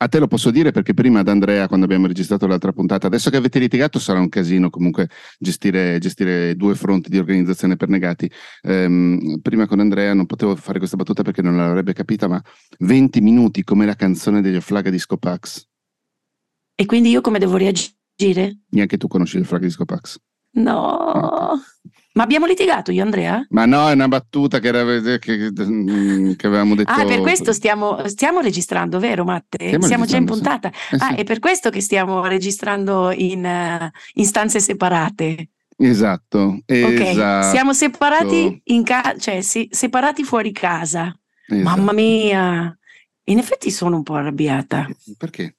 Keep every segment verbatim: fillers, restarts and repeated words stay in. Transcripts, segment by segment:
A te lo posso dire perché prima ad Andrea, quando abbiamo registrato l'altra puntata, adesso che avete litigato sarà un casino comunque gestire, gestire due fronti di organizzazione per negati. Ehm, prima con Andrea non potevo fare questa battuta perché non l'avrebbe capita, ma venti minuti come la canzone degli Offlag di Scopax. E quindi io come devo reagire? Neanche tu conosci gli Offlag di Scopax. No. no. Ma abbiamo litigato io, Andrea? Ma no, è una battuta che, era, che, che, che avevamo detto. Ah, per questo stiamo, stiamo registrando, vero Matte? Stiamo, stiamo già in puntata. Sì. Ah, sì. È per questo che stiamo registrando in, in stanze separate. Esatto. Okay. Esatto. Siamo separati, in ca- cioè, sì, separati fuori casa. Esatto. Mamma mia. In effetti sono un po' arrabbiata. Perché?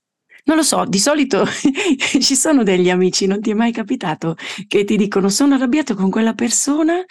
Non lo so, di solito ci sono degli amici, non ti è mai capitato, che ti dicono sono arrabbiato con quella persona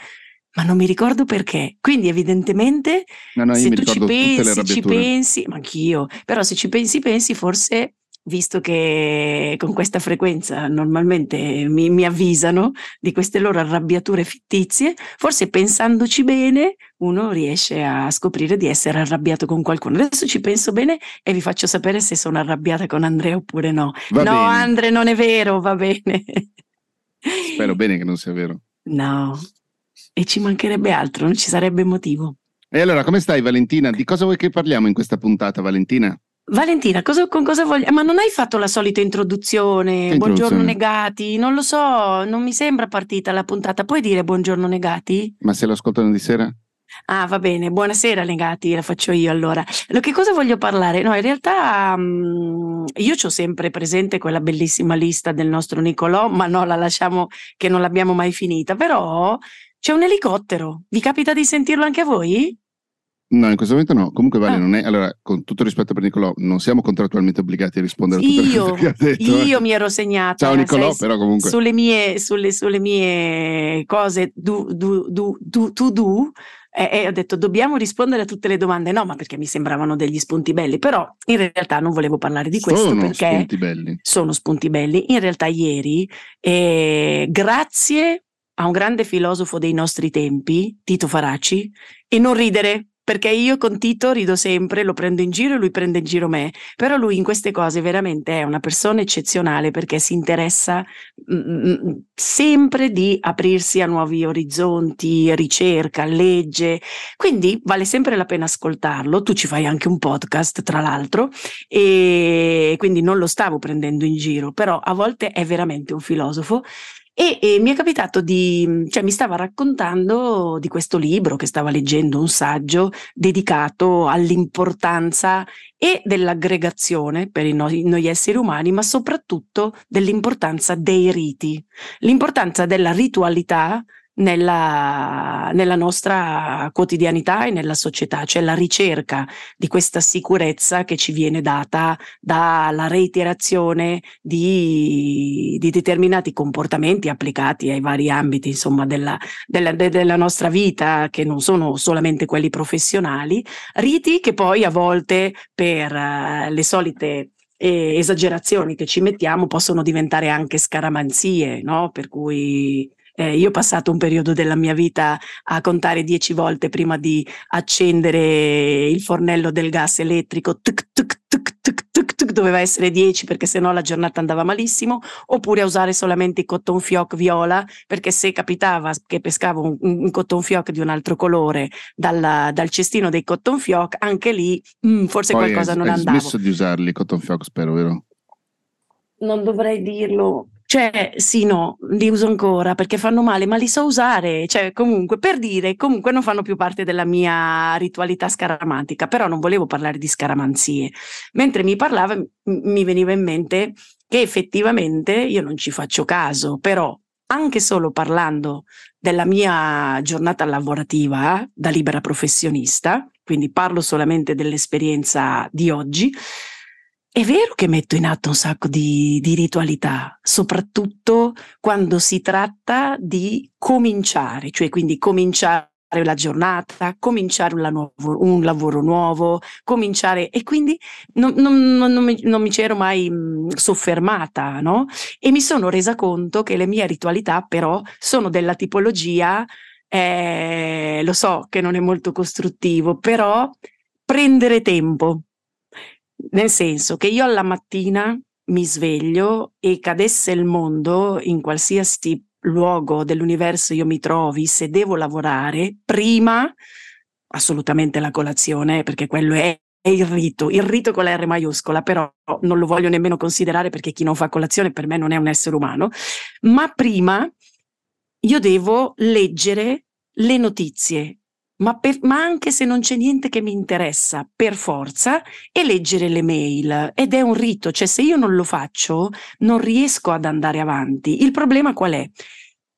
ma non mi ricordo perché. Quindi evidentemente no, no, se tu ci pensi, ci pensi, ma anch'io, però se ci pensi, pensi forse, visto che con questa frequenza normalmente mi, mi avvisano di queste loro arrabbiature fittizie, forse pensandoci bene uno riesce a scoprire di essere arrabbiato con qualcuno. Adesso ci penso bene e vi faccio sapere se sono arrabbiata con Andrea oppure no. Va no, bene. Andre, non è vero, va bene. Spero bene che non sia vero. No, e ci mancherebbe altro, non ci sarebbe motivo. E allora, come stai Valentina? Di cosa vuoi che parliamo in questa puntata, Valentina? Valentina, cosa, con cosa voglio? Ma non hai fatto la solita introduzione, buongiorno negati, non lo so, non mi sembra partita la puntata, puoi dire buongiorno negati? Ma se lo ascoltano di sera? Ah, va bene, buonasera negati, la faccio io allora. Che cosa voglio parlare? No, in realtà um, io c'ho sempre presente quella bellissima lista del nostro Nicolò, ma no, la lasciamo che non l'abbiamo mai finita, però c'è un elicottero, vi capita di sentirlo anche a voi? No, in questo momento no. Comunque Vale ah. non è. Allora, con tutto rispetto per Nicolò, non siamo contrattualmente obbligati a rispondere io, a tutte le cose che ha detto. Io eh. mi ero segnata. Ciao Nicolò, sei, però comunque sulle mie, sulle, sulle mie cose do, do, do, do, to do e eh, eh, ho detto dobbiamo rispondere a tutte le domande. No, ma perché mi sembravano degli spunti belli. Però in realtà non volevo parlare di questo sono perché spunti belli. sono spunti belli. In realtà ieri, eh, grazie a un grande filosofo dei nostri tempi, Tito Faraci, e non ridere. Perché io con Tito rido sempre, lo prendo in giro e lui prende in giro me, però lui in queste cose veramente è una persona eccezionale perché si interessa mh, sempre di aprirsi a nuovi orizzonti, ricerca, legge, quindi vale sempre la pena ascoltarlo. Tu ci fai anche un podcast tra l'altro e quindi non lo stavo prendendo in giro, però a volte è veramente un filosofo. E, e mi è capitato di, cioè mi stava raccontando di questo libro che stava leggendo, un saggio dedicato all'importanza e dell'aggregazione per noi, noi esseri umani, ma soprattutto dell'importanza dei riti, l'importanza della ritualità nella, nella nostra quotidianità e nella società, cioè la ricerca di questa sicurezza che ci viene data dalla reiterazione di, di determinati comportamenti applicati ai vari ambiti, insomma, della, della, de, della nostra vita, che non sono solamente quelli professionali, riti che poi a volte per uh, le solite eh, esagerazioni che ci mettiamo possono diventare anche scaramanzie, no? Per cui Eh, io ho passato un periodo della mia vita a contare dieci volte prima di accendere il fornello del gas elettrico, tuc, tuc, tuc, tuc, tuc, tuc, doveva essere dieci perché sennò la giornata andava malissimo, oppure a usare solamente i cotton fioc viola perché se capitava che pescavo un, un cotton fioc di un altro colore dalla, dal cestino dei cotton fioc, anche lì mh, forse poi qualcosa è, non è andava. Hai smesso di usarli i cotton fioc, spero, vero? Non dovrei dirlo. Cioè, sì, no, li uso ancora perché fanno male, ma li so usare, cioè comunque, per dire, comunque non fanno più parte della mia ritualità scaramantica, però non volevo parlare di scaramanzie. Mentre mi parlava, m- mi veniva in mente che effettivamente io non ci faccio caso, però anche solo parlando della mia giornata lavorativa da libera professionista, quindi parlo solamente dell'esperienza di oggi, è vero che metto in atto un sacco di, di ritualità, soprattutto quando si tratta di cominciare, cioè quindi cominciare la giornata, cominciare un lavoro, un lavoro nuovo, cominciare e quindi non, non, non, non, mi, non mi c'ero mai mh, soffermata, no? E mi sono resa conto che le mie ritualità però sono della tipologia, eh, lo so che non è molto costruttivo, però prendere tempo. Nel senso che io alla mattina mi sveglio e cadesse il mondo in qualsiasi luogo dell'universo io mi trovi, se devo lavorare, prima assolutamente la colazione, perché quello è, è il rito, il rito con la R maiuscola, però non lo voglio nemmeno considerare perché chi non fa colazione per me non è un essere umano, ma prima io devo leggere le notizie, ma, per, ma anche se non c'è niente che mi interessa, per forza, e leggere le mail, ed è un rito, cioè se io non lo faccio non riesco ad andare avanti. Il problema qual è?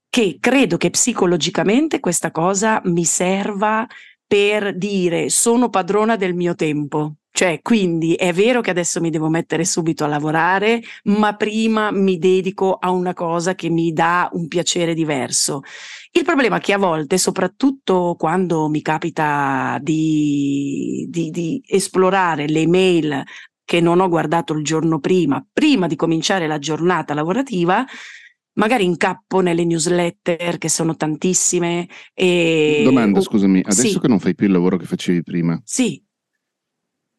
Che credo che psicologicamente questa cosa mi serva per dire sono padrona del mio tempo, cioè quindi è vero che adesso mi devo mettere subito a lavorare, ma prima mi dedico a una cosa che mi dà un piacere diverso. Il problema è che a volte, soprattutto quando mi capita di, di, di esplorare le email che non ho guardato il giorno prima, prima di cominciare la giornata lavorativa, magari incappo nelle newsletter che sono tantissime. E... Domanda, scusami, adesso sì. Che non fai più il lavoro che facevi prima, sì.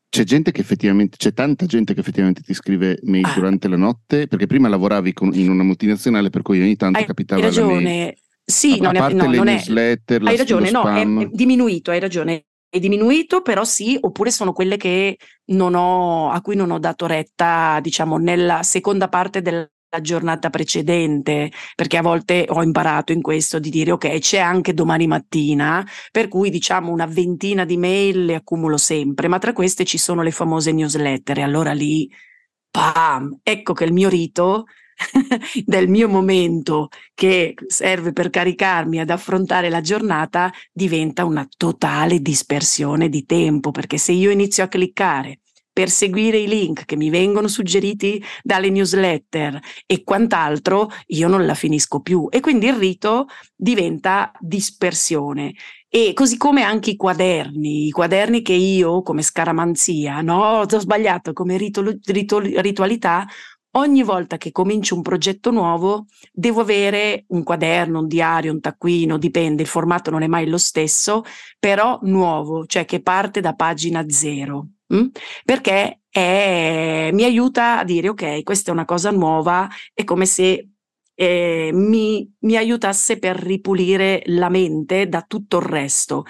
C'è gente che effettivamente, c'è tanta gente che effettivamente ti scrive mail ah. durante la notte, perché prima lavoravi con, in una multinazionale, per cui ogni tanto hai, capitava hai la mail. Sì, a, non a parte no, le non newsletter, è, hai la, ragione, no, spam. È diminuito, hai ragione. È diminuito, però sì, oppure sono quelle che non ho, a cui non ho dato retta, diciamo, nella seconda parte del la giornata precedente, perché a volte ho imparato in questo di dire ok, c'è anche domani mattina, per cui diciamo una ventina di mail le accumulo sempre, ma tra queste ci sono le famose newsletter e allora lì pam, ecco che il mio rito del mio momento che serve per caricarmi ad affrontare la giornata diventa una totale dispersione di tempo, perché se io inizio a cliccare per seguire i link che mi vengono suggeriti dalle newsletter e quant'altro, io non la finisco più e quindi il rito diventa dispersione. E così come anche i quaderni, i quaderni che io come scaramanzia, no, ho sbagliato, come ritolo, ritol, ritualità, ogni volta che comincio un progetto nuovo devo avere un quaderno, un diario, un taccuino, dipende, il formato non è mai lo stesso, però nuovo, cioè che parte da pagina zero. Perché è, mi aiuta a dire ok, questa è una cosa nuova, è come se eh, mi, mi aiutasse per ripulire la mente da tutto il resto.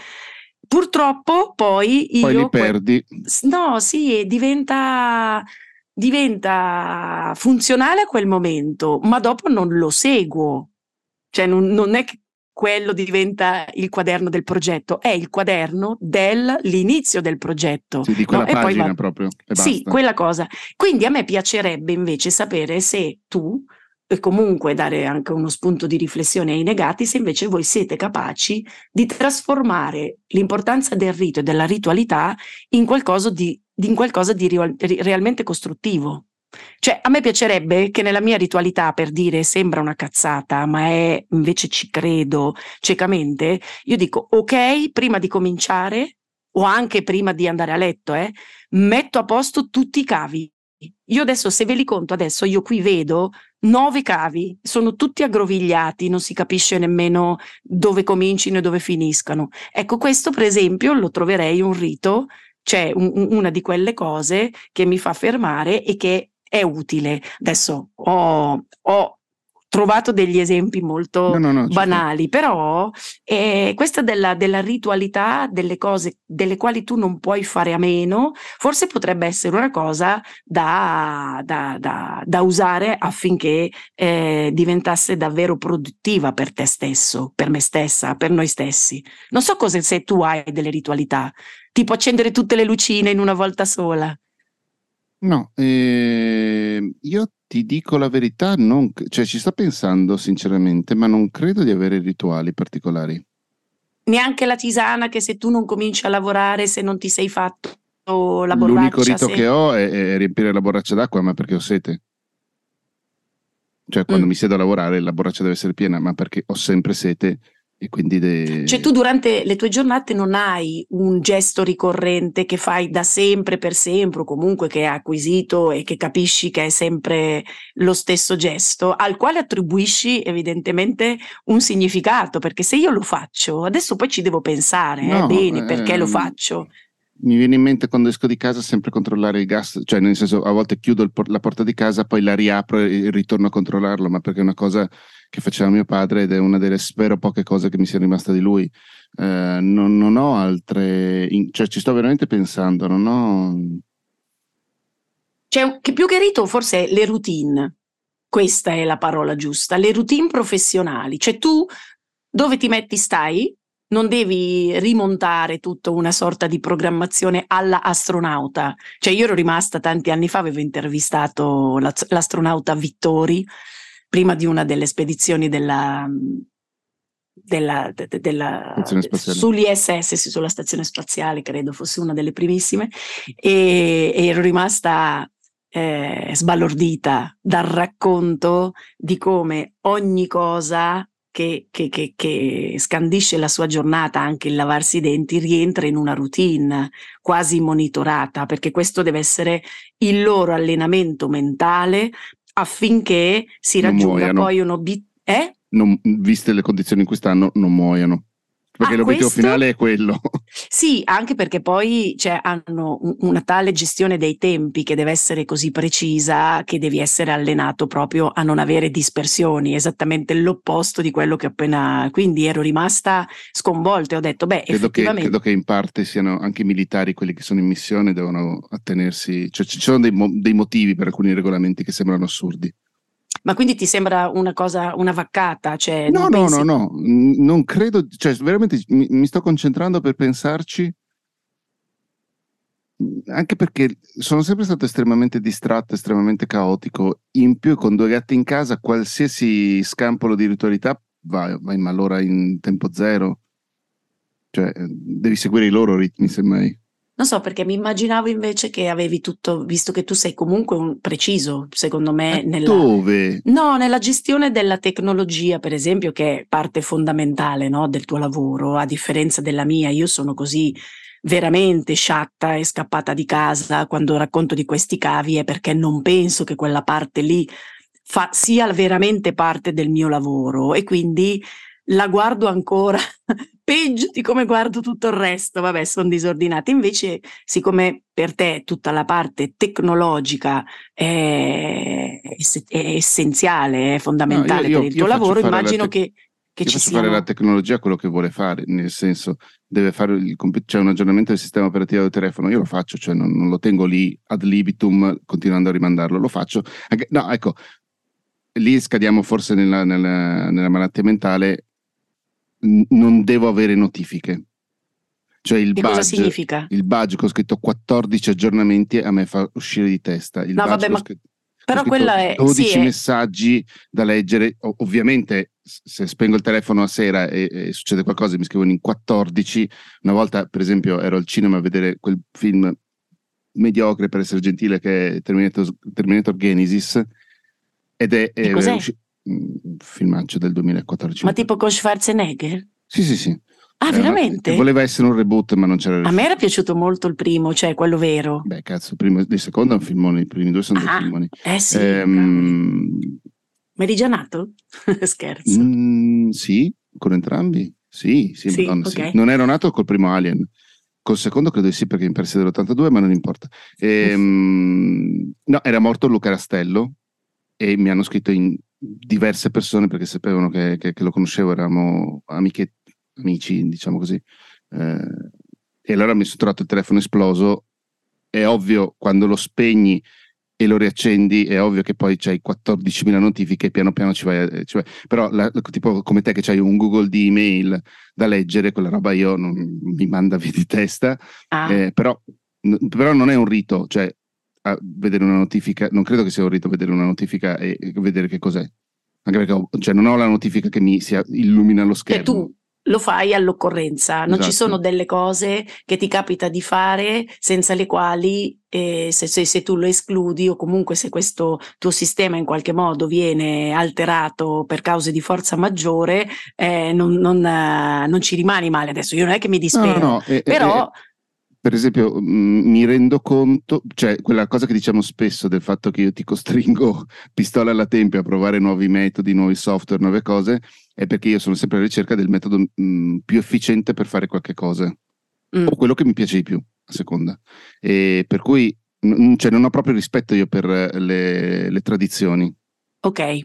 Purtroppo poi io poi li perdi. No, sì, diventa diventa funzionale a quel momento, ma dopo non lo seguo, cioè non, non è che quello diventa il quaderno del progetto, è il quaderno dell'inizio del progetto. Sì, di quella no? pagina e poi va... proprio. E sì, quella cosa. Quindi a me piacerebbe invece sapere se tu, e comunque dare anche uno spunto di riflessione ai negati, se invece voi siete capaci di trasformare l'importanza del rito e della ritualità in qualcosa di, in qualcosa di real, realmente costruttivo. Cioè a me piacerebbe che nella mia ritualità, per dire sembra una cazzata ma è, invece ci credo ciecamente, io dico ok, prima di cominciare o anche prima di andare a letto eh, metto a posto tutti i cavi. Io adesso se ve li conto adesso io qui vedo nove cavi, sono tutti aggrovigliati, non si capisce nemmeno dove comincino e dove finiscano. Ecco, questo per esempio lo troverei un rito, cioè un, una di quelle cose che mi fa fermare e che è utile. Adesso ho, ho trovato degli esempi molto no, no, no, banali, certo. Però eh, questa della, della ritualità, delle cose delle quali tu non puoi fare a meno, forse potrebbe essere una cosa da, da, da, da usare affinché eh, diventasse davvero produttiva per te stesso, per me stessa, per noi stessi. Non so cosa, se tu hai delle ritualità, tipo accendere tutte le lucine in una volta sola. No, eh, io ti dico la verità, non, cioè ci sto pensando sinceramente, ma non credo di avere rituali particolari. Neanche la tisana, che se tu non cominci a lavorare, se non ti sei fatto la borraccia. L'unico rito se... che ho è, è riempire la borraccia d'acqua, ma perché ho sete. Cioè quando mm. mi siedo a lavorare la borraccia deve essere piena, ma perché ho sempre sete. E quindi de... Cioè tu durante le tue giornate non hai un gesto ricorrente che fai da sempre per sempre o comunque che hai acquisito e che capisci che è sempre lo stesso gesto al quale attribuisci evidentemente un significato, perché se io lo faccio adesso poi ci devo pensare no, eh, bene eh, perché lo faccio. mi viene in mente quando esco di casa sempre controllare il gas, cioè nel senso a volte chiudo il por- la porta di casa, poi la riapro e ritorno a controllarlo, ma perché è una cosa che faceva mio padre ed è una delle spero poche cose che mi sia rimasta di lui. Eh, non, non ho altre, in- cioè ci sto veramente pensando, non ho... Cioè, che più che rito forse è le routine, questa è la parola giusta, le routine professionali, cioè tu dove ti metti stai? Non devi rimontare tutta una sorta di programmazione alla astronauta. Cioè io ero rimasta tanti anni fa, avevo intervistato l'astronauta Vittori prima di una delle spedizioni della, della, de, de, della sull'I S S, sì, sulla stazione spaziale, credo fosse una delle primissime, e, e ero rimasta eh, sbalordita dal racconto di come ogni cosa Che, che, che, che scandisce la sua giornata, anche il lavarsi i denti, rientra in una routine quasi monitorata, perché questo deve essere il loro allenamento mentale affinché si non raggiunga muoiano. Poi un obiettivo. Eh? Viste le condizioni in cui stanno, non muoiano. Perché ah, l'obiettivo questo? Finale è quello. Sì, anche perché poi cioè, hanno una tale gestione dei tempi che deve essere così precisa che devi essere allenato proprio a non avere dispersioni, esattamente l'opposto di quello che appena... Quindi ero rimasta sconvolta e ho detto, beh, credo effettivamente... Che, credo che in parte siano anche i militari, quelli che sono in missione, devono attenersi... Cioè ci sono dei, mo- dei motivi per alcuni regolamenti che sembrano assurdi. Ma quindi ti sembra una cosa, una vaccata? Cioè, no, non no, pensi... no, no, non credo, cioè veramente mi, mi sto concentrando per pensarci, anche perché sono sempre stato estremamente distratto, estremamente caotico, in più con due gatti in casa qualsiasi scampolo di ritualità va, va in malora in tempo zero, cioè devi seguire i loro ritmi semmai. Non so, perché mi immaginavo invece che avevi tutto, visto che tu sei comunque un preciso, secondo me, nella, dove? No, nella gestione della tecnologia, per esempio, che è parte fondamentale, no, del tuo lavoro, a differenza della mia. Io sono così veramente sciatta e scappata di casa quando racconto di questi cavi, è perché non penso che quella parte lì fa, sia veramente parte del mio lavoro, e quindi la guardo ancora peggio di come guardo tutto il resto, vabbè, sono disordinata. Invece, siccome per te tutta la parte tecnologica è, ess- è essenziale, è fondamentale, no, io, io, per il tuo lavoro, immagino te- che, che ci sia. Fare la tecnologia quello che vuole fare, nel senso, deve fare il comp- c'è un aggiornamento del sistema operativo del telefono, io lo faccio, cioè non, non lo tengo lì ad libitum continuando a rimandarlo, lo faccio. Anche, no, ecco, lì scadiamo forse nella, nella, nella malattia mentale. Non devo avere notifiche, cioè il che badge, cosa significa? Il badge con scritto quattordici aggiornamenti a me fa uscire di testa. Il no, badge vabbè, ma scritto, però quella è dodici sì, messaggi è... da leggere. Ov- ovviamente, se spengo il telefono a sera e, e succede qualcosa, mi scrivono in quattordici. Una volta, per esempio, ero al cinema a vedere quel film mediocre, per essere gentile, che è Terminator, Terminator Genesis, ed è, è cos'è? Usci- filmaccio del duemilaquattordici. Ma tipo con Schwarzenegger? Sì, sì, sì. Ah, era veramente? Una, voleva essere un reboot, ma non c'era. A me era piaciuto molto il primo, cioè quello vero. Beh, cazzo, il primo, il secondo è un filmone, i primi due sono ah, dei filmoni. Eh sì. Ehm... Meridianato? Scherzo. Mm, sì, con entrambi. Sì, sì, sì, Madonna, okay. Sì. Non ero nato col primo Alien. Col secondo credo di sì, perché in perse dell'ottantadue, ma non importa. Ehm... No, era morto Luca Rastello e mi hanno scritto in diverse persone perché sapevano che, che, che lo conoscevo, eravamo amiche, amici, diciamo così, eh, e allora mi sono trovato il telefono esploso. È ovvio, quando lo spegni e lo riaccendi è ovvio che poi c'hai quattordicimila notifiche e piano piano ci vai, ci vai. Però la, tipo come te che c'hai un Google di email da leggere, quella roba io non mi manda via di testa. ah. eh, però, n- però non è un rito, cioè a vedere una notifica, non credo che sia un rito vedere una notifica e vedere che cos'è, anche perché ho, cioè non ho la notifica che mi si illumina lo schermo. Cioè tu lo fai all'occorrenza, non esatto. Ci sono delle cose che ti capita di fare senza le quali eh, se, se, se tu lo escludi o comunque se questo tuo sistema in qualche modo viene alterato per cause di forza maggiore, eh, non, non, eh, non ci rimani male. Adesso io non è che mi dispero, no, no, eh, però... Eh, per esempio mi rendo conto, cioè quella cosa che diciamo spesso del fatto che io ti costringo pistola alla tempia a provare nuovi metodi, nuovi software, nuove cose, è perché io sono sempre alla ricerca del metodo mh, più efficiente per fare qualche cosa, mm. o quello che mi piace di più. la seconda, e per cui n- cioè, non ho proprio rispetto io per le, le tradizioni. Ok,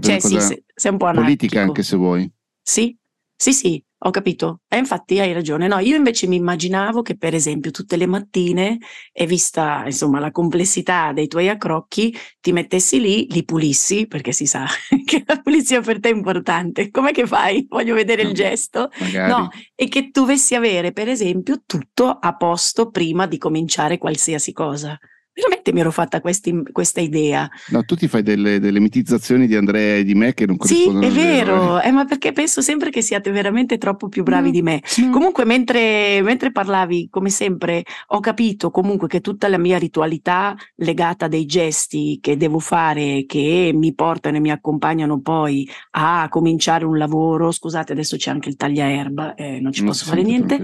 cioè sì, se, sei un po' anarchico. Politica anche se vuoi. Sì, sì, sì, ho capito. E eh, infatti hai ragione. No, io invece mi immaginavo che per esempio tutte le mattine, e vista insomma la complessità dei tuoi accrocchi, ti mettessi lì, li pulissi, perché si sa che la pulizia per te è importante. Com'è che fai? Voglio vedere no, il gesto. Magari. No, e che dovessi avere per esempio tutto a posto prima di cominciare qualsiasi cosa. Veramente mi ero fatta questi, questa idea. No, tu ti fai delle, delle mitizzazioni di Andrea e di me che non corrispondono. Sì, è vero, vero eh. Eh, ma perché penso sempre che siate veramente troppo più bravi mm. di me. Mm. Comunque, mentre, mentre parlavi, come sempre, ho capito comunque che tutta la mia ritualità legata dei gesti che devo fare, che mi portano e mi accompagnano poi a cominciare un lavoro. Scusate, adesso c'è anche il tagliaerba, eh, non ci non posso fare niente.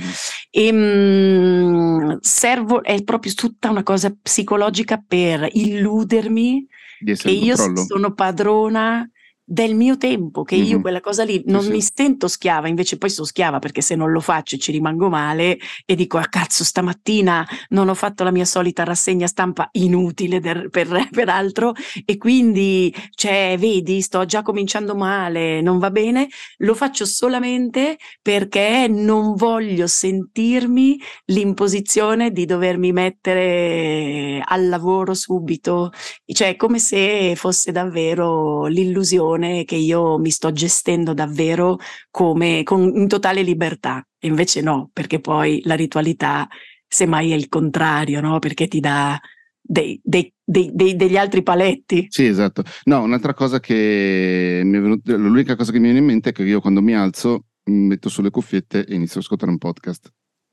E, mh, servo, è proprio tutta una cosa psicologica, logica per illudermi di che io controllo. Sono padrona del mio tempo, che mm-hmm. io quella cosa lì non sì, mi sì. sento schiava, invece poi sono schiava perché se non lo faccio ci rimango male e dico ah cazzo stamattina non ho fatto la mia solita rassegna stampa inutile der, per, per altro e quindi cioè vedi sto già cominciando male, non va bene, lo faccio solamente perché non voglio sentirmi l'imposizione di dovermi mettere al lavoro subito, cioè come se fosse davvero l'illusione che io mi sto gestendo davvero come con, in totale libertà, invece no, perché poi la ritualità semmai è il contrario, no? Perché ti dà dei, dei, dei, dei, degli altri paletti. Sì, esatto. No, un'altra cosa che mi è venuta, l'unica cosa che mi viene in mente è che io quando mi alzo mi metto sulle cuffiette e inizio a ascoltare un podcast.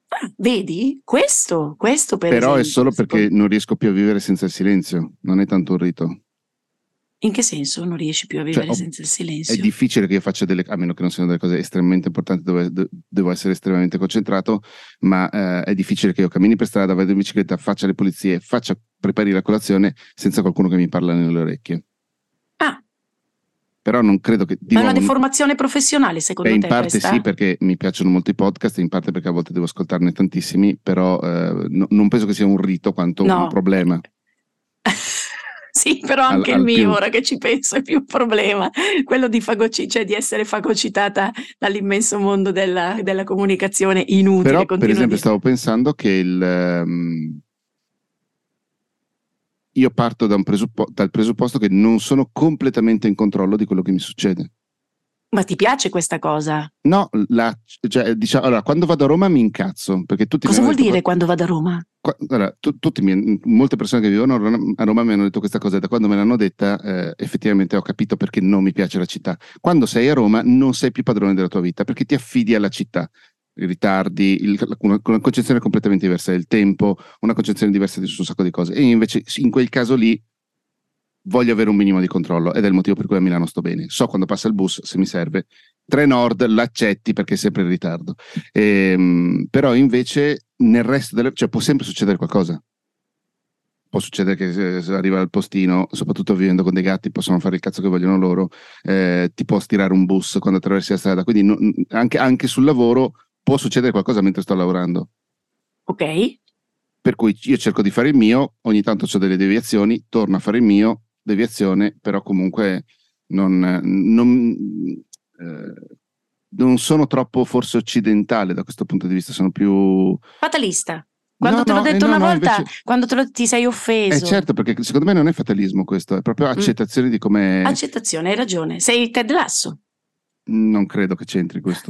Ah, vedi? Questo, questo per Però esempio, è solo perché non riesco più a vivere senza il silenzio, non è tanto un rito. In che senso non riesci più a vivere cioè, senza il silenzio? È difficile che io faccia delle, a meno che non siano delle cose estremamente importanti dove de, devo essere estremamente concentrato, ma eh, è difficile che io cammini per strada, vado in bicicletta, faccia le pulizie, faccia prepari la colazione senza qualcuno che mi parla nelle orecchie. Ah. Però non credo che di Ma nuovo, è una deformazione professionale secondo beh, te? In parte questa? Sì, perché mi piacciono molto i podcast, in parte perché a volte devo ascoltarne tantissimi, però eh, no, non penso che sia un rito quanto no. un problema. Sì, però anche al, al il mio, più. Ora che ci penso, è più un problema, quello di fagoci- cioè di essere fagocitata dall'immenso mondo della, della comunicazione inutile. Però, per esempio, dire. Stavo pensando che il, um, io parto da un presuppo- dal presupposto che non sono completamente in controllo di quello che mi succede. Ma ti piace questa cosa? No, la, cioè, diciamo, allora, quando vado a Roma mi incazzo. Perché tutti Cosa mi vuol detto, dire quando vado a Roma? Qua, allora, tu, tutti mi, molte persone che vivono a Roma mi hanno detto questa cosa. Da quando me l'hanno detta, eh, effettivamente ho capito perché non mi piace la città. Quando sei a Roma non sei più padrone della tua vita, perché ti affidi alla città. I ritardi, il, una, una concezione completamente diversa del tempo, una concezione diversa di su un sacco di cose. E invece in quel caso lì voglio avere un minimo di controllo ed è il motivo per cui a Milano sto bene. So quando passa il bus, se mi serve. Tre Nord l'accetti perché è sempre in ritardo. Ehm, però invece nel resto delle... Cioè può sempre succedere qualcosa. Può succedere che se arriva al postino, soprattutto vivendo con dei gatti, possono fare il cazzo che vogliono loro. Eh, ti può stirare un bus quando attraversi la strada. Quindi no, anche, anche sul lavoro può succedere qualcosa mentre sto lavorando. Ok. Per cui io cerco di fare il mio, ogni tanto ho delle deviazioni, torno a fare il mio, deviazione, però comunque non, non, eh, non sono troppo forse occidentale da questo punto di vista, sono più... Fatalista. Quando no, te l'ho no, detto eh, una no, volta, invece... quando te lo, ti sei offeso. Eh certo, perché secondo me non è fatalismo questo, è proprio accettazione mm. di com'è... Accettazione, hai ragione. Sei Ted Lasso. Non credo che c'entri questo.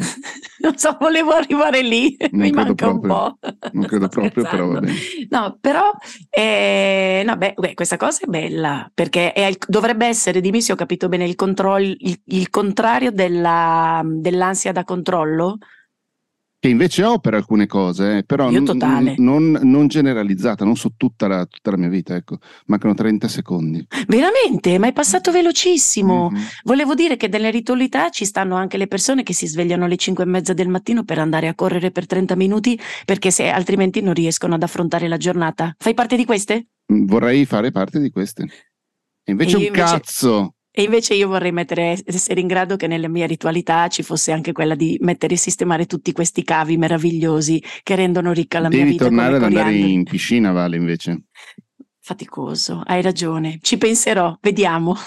Non so, volevo arrivare lì, non mi manca proprio. Un po'. Non credo proprio, però va bene. No, però eh, no, beh, beh, questa cosa è bella, perché è, dovrebbe essere, dimmi se ho capito bene, il, control, il, il contrario della, dell'ansia da controllo. Che invece ho per alcune cose, eh, però Io non, totale. Non, non generalizzata, non so tutta la, tutta la mia vita, ecco, mancano trenta secondi. Veramente? Ma è passato velocissimo. Mm-hmm. Volevo dire che nelle ritualità ci stanno anche le persone che si svegliano alle cinque e mezza del mattino per andare a correre per trenta minuti, perché se, altrimenti non riescono ad affrontare la giornata. Fai parte di queste? Vorrei fare parte di queste. E invece e un invece... cazzo! E invece io vorrei mettere, essere in grado che nella mia ritualità ci fosse anche quella di mettere e sistemare tutti questi cavi meravigliosi che rendono ricca la Devi mia vita. Devi tornare ad andare in piscina, Vale, invece. Faticoso, hai ragione. Ci penserò, vediamo.